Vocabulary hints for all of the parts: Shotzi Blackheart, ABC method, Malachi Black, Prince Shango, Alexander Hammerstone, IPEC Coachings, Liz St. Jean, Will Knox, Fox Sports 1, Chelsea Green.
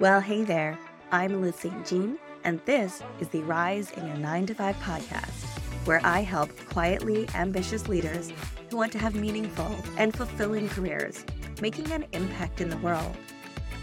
Well, hey there, I'm Liz St. Jean, and this is the Rise in Your 9 to 5 podcast, where I help quietly ambitious leaders who want to have meaningful and fulfilling careers, making an impact in the world.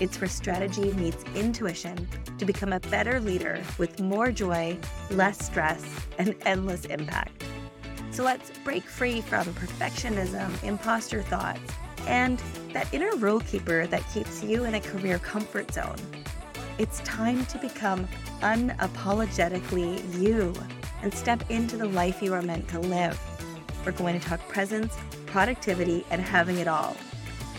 It's where strategy meets intuition to become a better leader with more joy, less stress, and endless impact. So let's break free from perfectionism, imposter thoughts, and that inner rule keeper that keeps you in a career comfort zone. It's time to become unapologetically you and step into the life you are meant to live. We're going to talk presence, productivity, and having it all.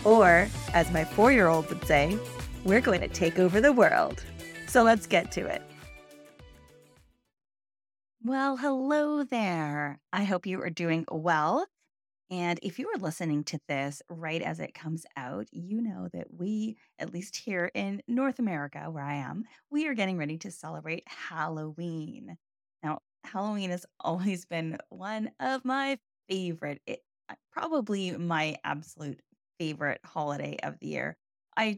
Or, as my 4-year-old would say, we're going to take over the world. So let's get to it. Well, hello there. I hope you are doing well. And if you are listening to this right as it comes out, you know that we, at least here in North America where I am, we are getting ready to celebrate Halloween. Now, Halloween has always been one of my favorite, probably my absolute favorite holiday of the year. I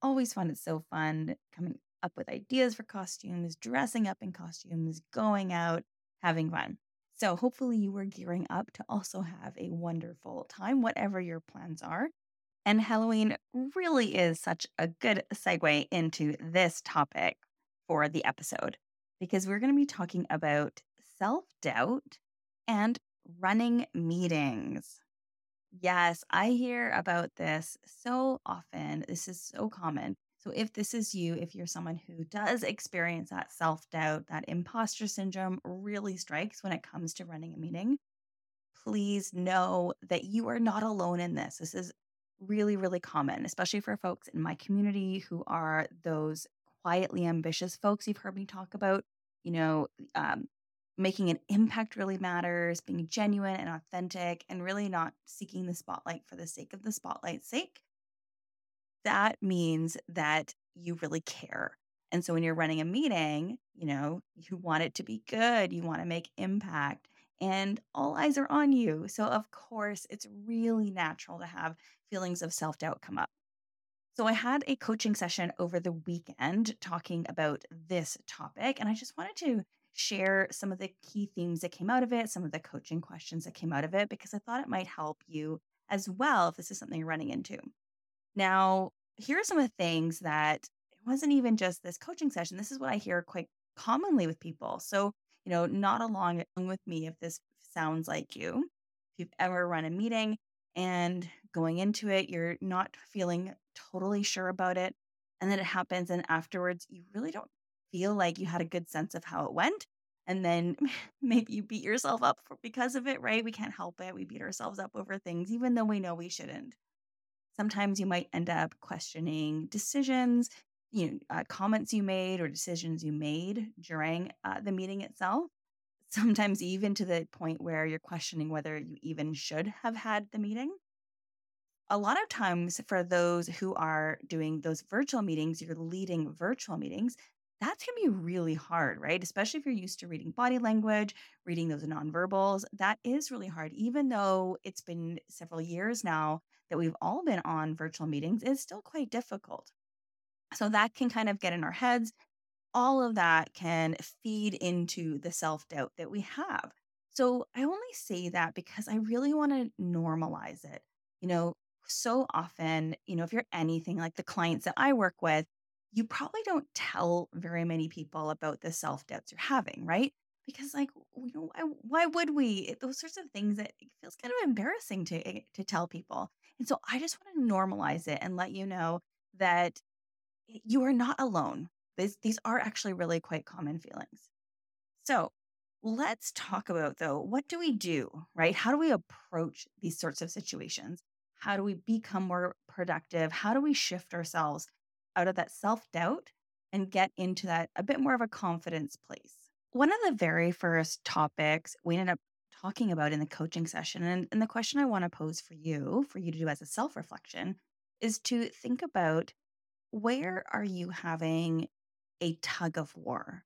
always find it so fun coming up with ideas for costumes, dressing up in costumes, going out, having fun. So hopefully you are gearing up to also have a wonderful time, whatever your plans are. And Halloween really is such a good segue into this topic for the episode, because we're going to be talking about self-doubt and running meetings. Yes, I hear about this so often. This is so common. So if this is you, if you're someone who does experience that self-doubt, that imposter syndrome really strikes when it comes to running a meeting, please know that you are not alone in this. This is really, really common, especially for folks in my community who are those quietly ambitious folks you've heard me talk about. You know, making an impact really matters, being genuine and authentic, and really not seeking the spotlight for the sake of the spotlight's sake. That means that you really care. And so when you're running a meeting, you know, you want it to be good, you want to make impact, and all eyes are on you. So of course, it's really natural to have feelings of self-doubt come up. So I had a coaching session over the weekend talking about this topic, and I just wanted to share some of the key themes that came out of it, some of the coaching questions that came out of it, because I thought it might help you as well if this is something you're running into. Now, here are some of the things that it wasn't even just this coaching session. This is what I hear quite commonly with people. So, you know, not along with me if this sounds like you. If you've ever run a meeting and going into it, you're not feeling totally sure about it, and then it happens, and afterwards, you really don't feel like you had a good sense of how it went. And then maybe you beat yourself up because of it, right? We can't help it. We beat ourselves up over things, even though we know we shouldn't. Sometimes you might end up questioning decisions, you know, comments you made or decisions you made during the meeting itself. Sometimes even to the point where you're questioning whether you even should have had the meeting. A lot of times for those who are doing those virtual meetings, you're leading virtual meetings. That's going to be really hard, right? Especially if you're used to reading body language, reading those nonverbals. That is really hard. Even though it's been several years now that we've all been on virtual meetings, it's still quite difficult. So that can kind of get in our heads. All of that can feed into the self-doubt that we have. So I only say that because I really want to normalize it. You know, so often, you know, if you're anything like the clients that I work with, you probably don't tell very many people about the self-doubts you're having, right? Because like, you know, why would we? Those sorts of things that it feels kind of embarrassing to tell people. And so I just want to normalize it and let you know that you are not alone. These are actually really quite common feelings. So let's talk about, though, what do we do, right? How do we approach these sorts of situations? How do we become more productive? How do we shift ourselves out of that self-doubt and get into that a bit more of a confidence place? One of the very first topics we ended up talking about in the coaching session, and the question I want to pose for you to do as a self-reflection, is to think about, where are you having a tug of war,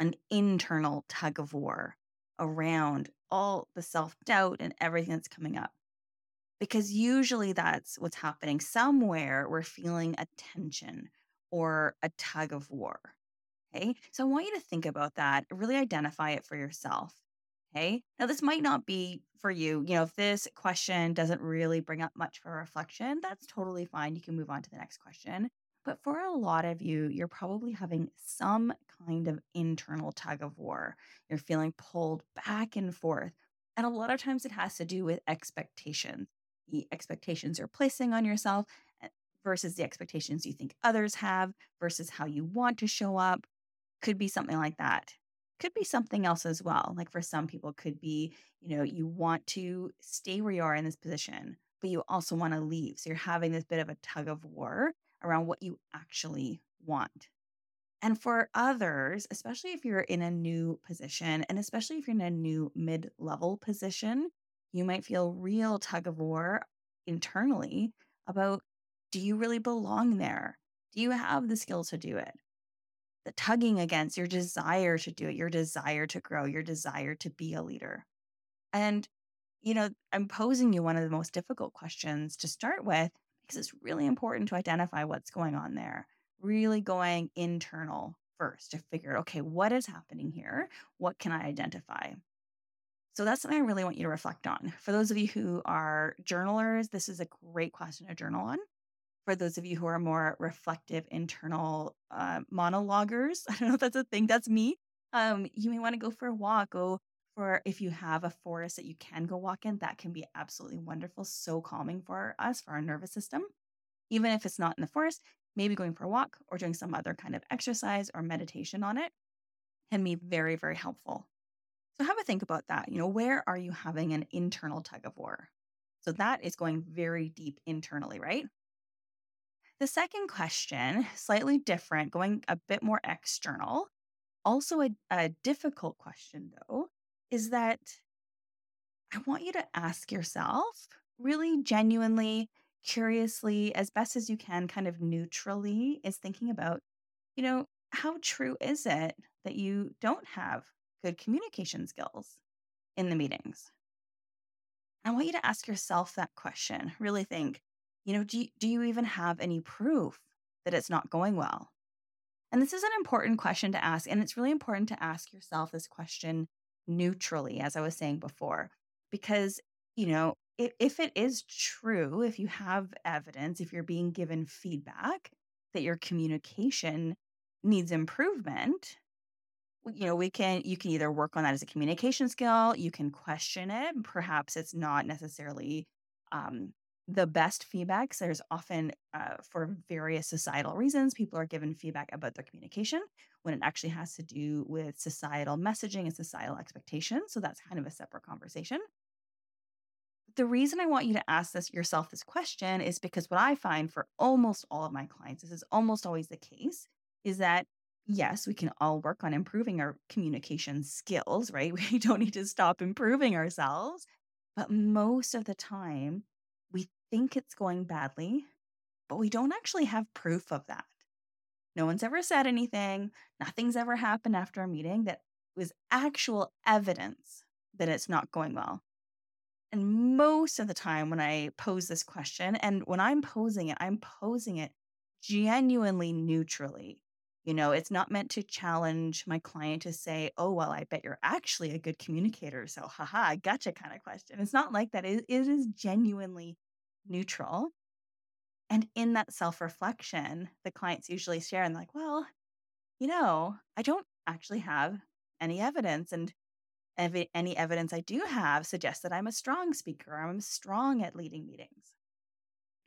an internal tug of war around all the self-doubt and everything that's coming up? Because usually that's what's happening. Somewhere we're feeling a tension or a tug of war. Okay. So I want you to think about that, really identify it for yourself. Okay. Now, this might not be for you. If this question doesn't really bring up much for reflection, that's totally fine. You can move on to the next question. But for a lot of you, you're probably having some kind of internal tug of war. You're feeling pulled back and forth. And a lot of times it has to do with expectations, the expectations you're placing on yourself versus the expectations you think others have versus how you want to show up. Could be something like that. Could be something else as well. Like for some people, could be, you want to stay where you are in this position, but you also want to leave. So you're having this bit of a tug of war around what you actually want. And for others, especially if you're in a new position, and especially if you're in a new mid-level position, you might feel real tug of war internally about, do you really belong there? Do you have the skills to do it? The tugging against your desire to do it, your desire to grow, your desire to be a leader. And, I'm posing you one of the most difficult questions to start with, because it's really important to identify what's going on there, really going internal first to figure out, okay, what is happening here? What can I identify? So that's something I really want you to reflect on. For those of you who are journalers, this is a great question to journal on. For those of you who are more reflective, internal monologuers, I don't know if that's a thing, that's me. You may want to go for a walk, if you have a forest that you can go walk in, that can be absolutely wonderful. So calming for us, for our nervous system. Even if it's not in the forest, maybe going for a walk or doing some other kind of exercise or meditation on it can be very, very helpful. So have a think about that. Where are you having an internal tug of war? So that is going very deep internally, right? The second question, slightly different, going a bit more external, also a difficult question though, is that I want you to ask yourself really genuinely, curiously, as best as you can, kind of neutrally, is thinking about, how true is it that you don't have good communication skills in the meetings? I want you to ask yourself that question. Really think, do you even have any proof that it's not going well? And this is an important question to ask. And it's really important to ask yourself this question neutrally, as I was saying before, because, if it is true, if you have evidence, if you're being given feedback that your communication needs improvement, you can either work on that as a communication skill, you can question it. Perhaps it's not necessarily the best feedback. So there's often, for various societal reasons, people are given feedback about their communication when it actually has to do with societal messaging and societal expectations. So that's kind of a separate conversation. The reason I want you to ask yourself this question is because what I find for almost all of my clients, this is almost always the case, is that yes, we can all work on improving our communication skills, right? We don't need to stop improving ourselves. But most of the time, we think it's going badly, but we don't actually have proof of that. No one's ever said anything. Nothing's ever happened after a meeting that was actual evidence that it's not going well. And most of the time when I pose this question, and when I'm posing it genuinely neutrally. It's not meant to challenge my client to say, oh, well, I bet you're actually a good communicator. So haha, gotcha kind of question. It's not like that. It is genuinely neutral. And in that self-reflection, the clients usually share and like, well, I don't actually have any evidence. And any evidence I do have suggests that I'm a strong speaker. I'm strong at leading meetings.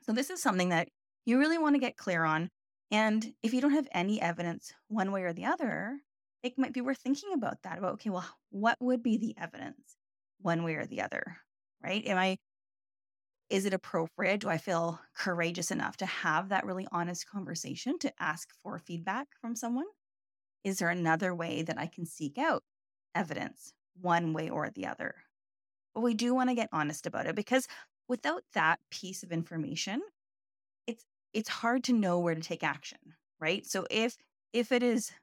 So this is something that you really want to get clear on. And if you don't have any evidence one way or the other, it might be worth thinking about that, about, okay, well, what would be the evidence one way or the other, right? Is it appropriate? Do I feel courageous enough to have that really honest conversation, to ask for feedback from someone? Is there another way that I can seek out evidence one way or the other? But we do want to get honest about it, because without that piece of information, it's hard to know where to take action, right? So if it is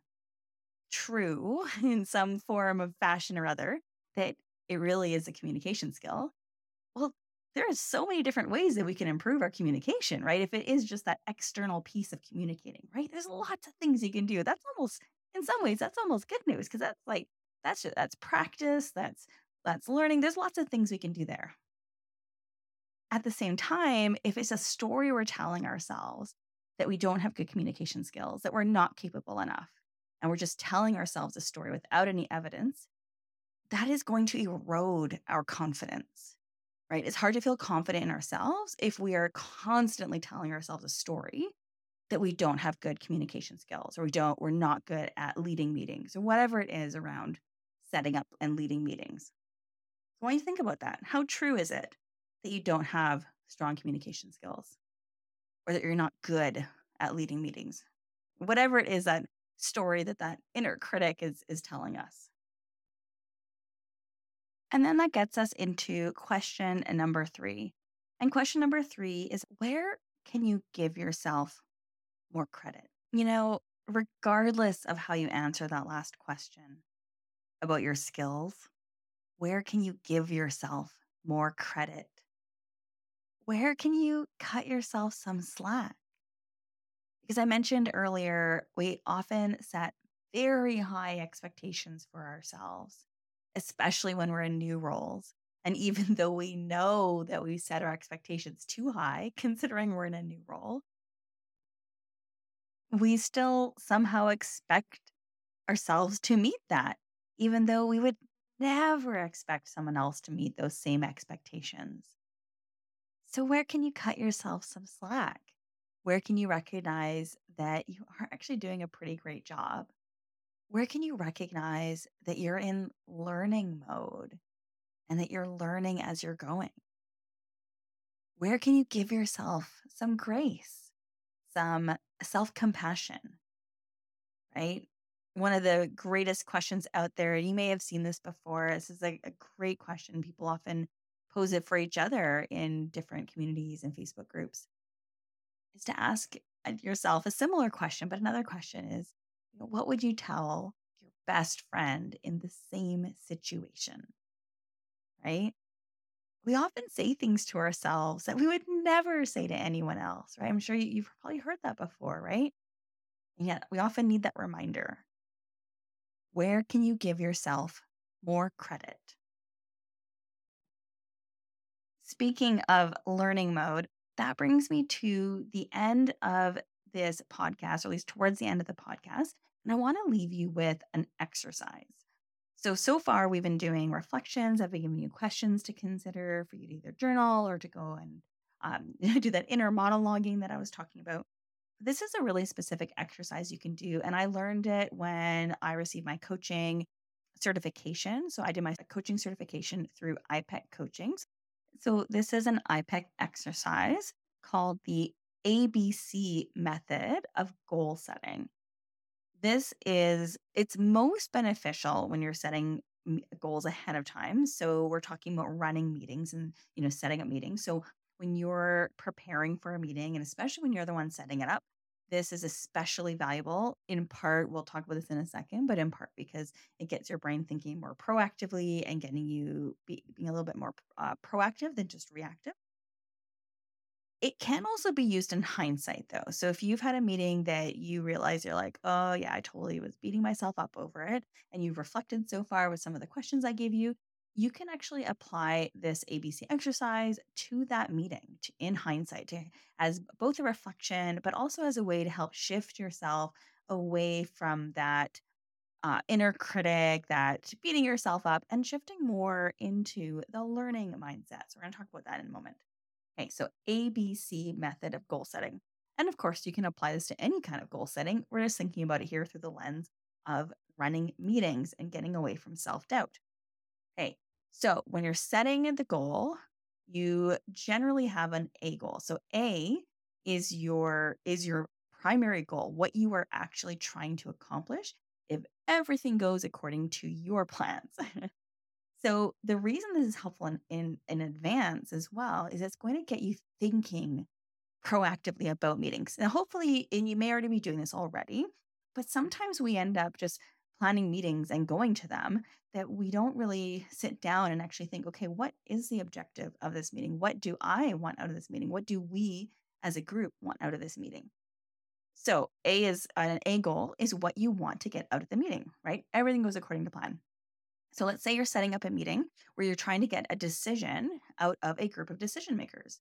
true in some form of fashion or other that it really is a communication skill, well, there is so many different ways that we can improve our communication, right? If it is just that external piece of communicating, right? There's lots of things you can do. That's almost, in some ways, that's almost good news, because that's like, that's practice, that's learning. There's lots of things we can do there. At the same time, if it's a story we're telling ourselves that we don't have good communication skills, that we're not capable enough, and we're just telling ourselves a story without any evidence, that is going to erode our confidence, right? It's hard to feel confident in ourselves if we are constantly telling ourselves a story that we don't have good communication skills, or we're not good at leading meetings, or whatever it is around setting up and leading meetings. So when you think about that, how true is it that you don't have strong communication skills, or that you're not good at leading meetings? Whatever it is, that story that inner critic is telling us. And then that gets us into question number 3. And question number 3 is, where can you give yourself more credit? You know, regardless of how you answer that last question about your skills, where can you give yourself more credit? Where can you cut yourself some slack? Because I mentioned earlier, we often set very high expectations for ourselves, especially when we're in new roles. And even though we know that we set our expectations too high, considering we're in a new role, we still somehow expect ourselves to meet that, even though we would never expect someone else to meet those same expectations. So where can you cut yourself some slack? Where can you recognize that you are actually doing a pretty great job? Where can you recognize that you're in learning mode and that you're learning as you're going? Where can you give yourself some grace, some self-compassion, right? One of the greatest questions out there, you may have seen this before. This is a great question. People often pose it for each other in different communities and Facebook groups, is to ask yourself a similar question. But another question is, what would you tell your best friend in the same situation, right? We often say things to ourselves that we would never say to anyone else, right? I'm sure you've probably heard that before, right? And yet we often need that reminder. Where can you give yourself more credit? Speaking of learning mode, that brings me to the end of this podcast, or at least towards the end of the podcast. And I want to leave you with an exercise. So far we've been doing reflections. I've been giving you questions to consider for you to either journal or to go and do that inner monologuing that I was talking about. This is a really specific exercise you can do. And I learned it when I received my coaching certification. So I did my coaching certification through IPEC Coachings. So this is an IPEC exercise called the ABC method of goal setting. It's most beneficial when you're setting goals ahead of time. So we're talking about running meetings and, setting up meetings. So when you're preparing for a meeting, and especially when you're the one setting it up, this is especially valuable. In part, we'll talk about this in a second, but in part because it gets your brain thinking more proactively and getting you being a little bit more proactive than just reactive. It can also be used in hindsight, though. So if you've had a meeting that you realize you're like, oh yeah, I totally was beating myself up over it, and you've reflected so far with some of the questions I gave you, you can actually apply this ABC exercise to that meeting in hindsight as both a reflection, but also as a way to help shift yourself away from that inner critic, that beating yourself up, and shifting more into the learning mindset. So we're going to talk about that in a moment. Okay, so ABC method of goal setting. And of course, you can apply this to any kind of goal setting. We're just thinking about it here through the lens of running meetings and getting away from self-doubt. Okay, so when you're setting the goal, you generally have an A goal. So A is your primary goal, what you are actually trying to accomplish if everything goes according to your plans. So the reason this is helpful in advance as well is it's going to get you thinking proactively about meetings. And hopefully, and you may already be doing this already, but sometimes we end up just planning meetings and going to them, that we don't really sit down and actually think, okay, what is the objective of this meeting? What do I want out of this meeting? What do we as a group want out of this meeting? So an A goal is what you want to get out of the meeting, right? Everything goes according to plan. So let's say you're setting up a meeting where you're trying to get a decision out of a group of decision makers,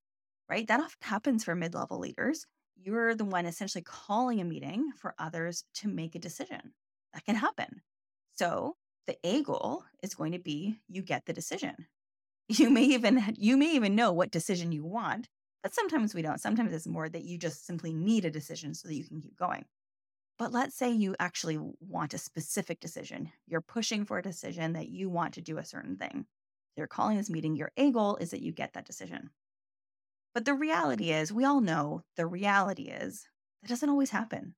right? That often happens for mid-level leaders. You're the one essentially calling a meeting for others to make a decision. That can happen. So the A goal is going to be you get the decision. You may even know what decision you want, but sometimes we don't. Sometimes it's more that you just simply need a decision so that you can keep going. But let's say you actually want a specific decision. You're pushing for a decision that you want to do a certain thing. You're calling this meeting. Your A goal is that you get that decision. But the reality is, we all know the reality is that doesn't always happen,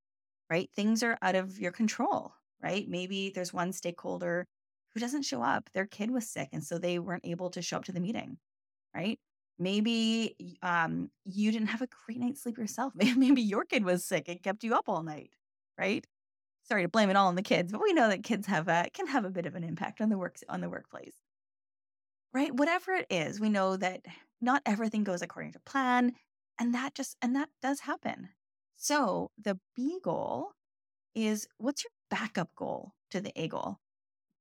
right? Things are out of your control, right? Maybe there's one stakeholder who doesn't show up. Their kid was sick, and so they weren't able to show up to the meeting, right? Maybe you didn't have a great night's sleep yourself. Maybe your kid was sick and kept you up all night, right? Sorry to blame it all on the kids, but we know that kids can have a bit of an impact on the workplace, right? Whatever it is, we know that not everything goes according to plan, and that does happen. So the B goal is, what's your backup goal to the A goal?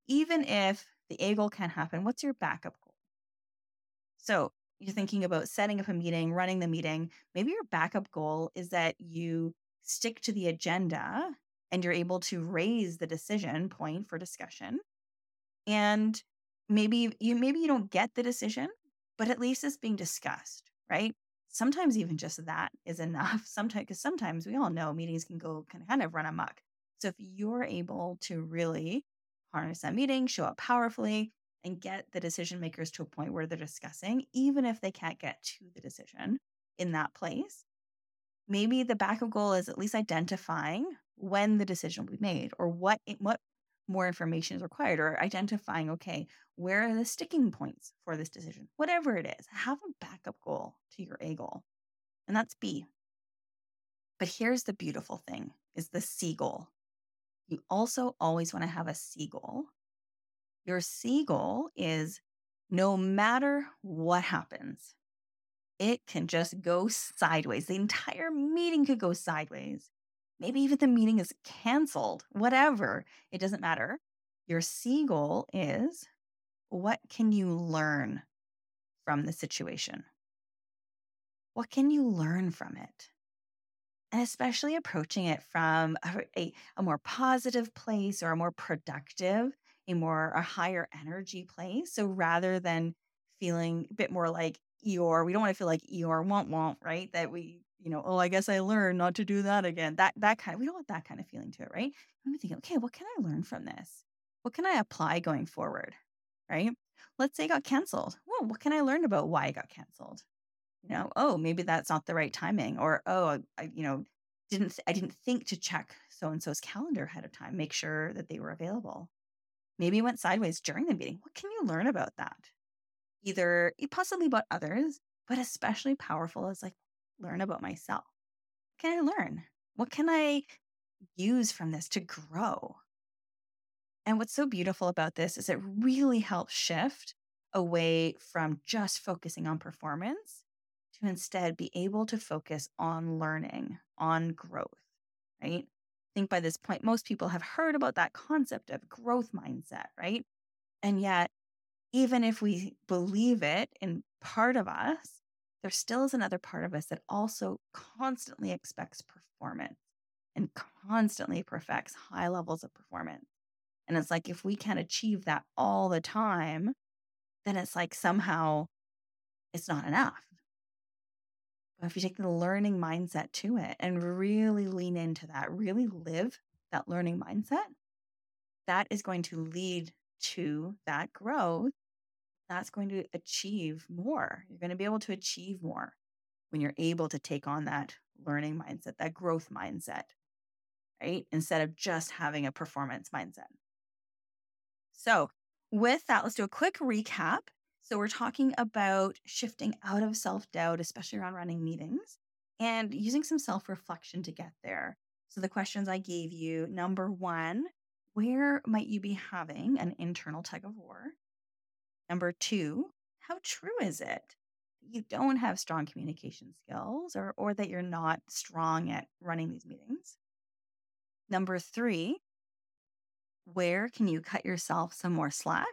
Even if the A goal can't happen, what's your backup goal? So you're thinking about setting up a meeting, running the meeting. Maybe your backup goal is that you stick to the agenda and you're able to raise the decision point for discussion. And maybe you don't get the decision, but at least it's being discussed, right? Sometimes even just that is enough. Because sometimes we all know meetings can go kind of run amok. So if you're able to really harness that meeting, show up powerfully, and get the decision makers to a point where they're discussing, even if they can't get to the decision in that place, maybe the backup goal is at least identifying when the decision will be made, or what more information is required, or identifying, okay, where are the sticking points for this decision? Whatever it is, have a backup goal to your A goal. And that's B. But here's the beautiful thing, is the C goal. You also always want to have a C goal. Your C goal is, no matter what happens, it can just go sideways. The entire meeting could go sideways. Maybe even the meeting is canceled, whatever. It doesn't matter. Your C goal is, what can you learn from the situation? What can you learn from it? And especially approaching it from a more positive place, or a more productive, a higher energy place. So rather than feeling a bit more like Eeyore, we don't want to feel like Eeyore, womp, right? That we, I guess I learned not to do that again. We don't want that kind of feeling to it, right? I'm thinking, okay, what can I learn from this? What can I apply going forward, right? Let's say it got canceled. Well, what can I learn about why it got canceled? Maybe that's not the right timing, or, I didn't think to check so-and-so's calendar ahead of time, make sure that they were available. Maybe it went sideways during the meeting. What can you learn about that? Either possibly about others, but especially powerful is learn about myself. What can I learn? What can I use from this to grow? And what's so beautiful about this is it really helps shift away from just focusing on performance to instead be able to focus on learning, on growth, right? I think by this point, most people have heard about that concept of growth mindset, right? And yet, even if we believe it in part of us, there still is another part of us that also constantly expects performance and constantly perfects high levels of performance. And it's like, if we can't achieve that all the time, then it's like somehow it's not enough. But if you take the learning mindset to it and really lean into that, really live that learning mindset, that is going to lead to that growth. That's going to achieve more. You're going to be able to achieve more when you're able to take on that learning mindset, that growth mindset, right? Instead of just having a performance mindset. So with that, let's do a quick recap. So we're talking about shifting out of self-doubt, especially around running meetings, and using some self-reflection to get there. So the questions I gave you, number one, Where might you be having an internal tug of war? Number two, how true is it that you don't have strong communication skills or that you're not strong at running these meetings? Number three, where can you cut yourself some more slack?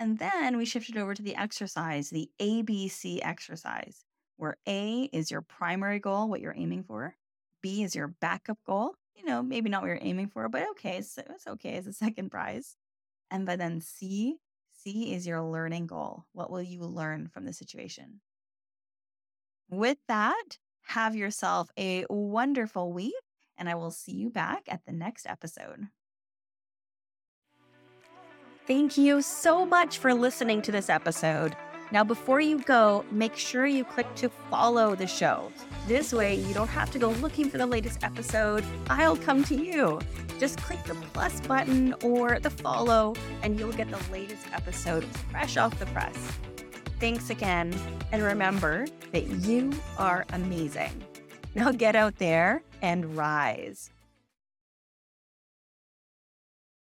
And then we shifted over to the exercise, the ABC exercise, where A is your primary goal, what you're aiming for. B is your backup goal. You know, maybe not what you're aiming for, but okay, so it's okay as a second prize. And but then C is your learning goal. What will you learn from the situation? With that, have yourself a wonderful week, and I will see you back at the next episode. Thank you so much for listening to this episode. Now, before you go, make sure you click to follow the show. This way, you don't have to go looking for the latest episode. I'll come to you. Just click the plus button or the follow, and you'll get the latest episode fresh off the press. Thanks again, and remember that you are amazing. Now get out there and rise.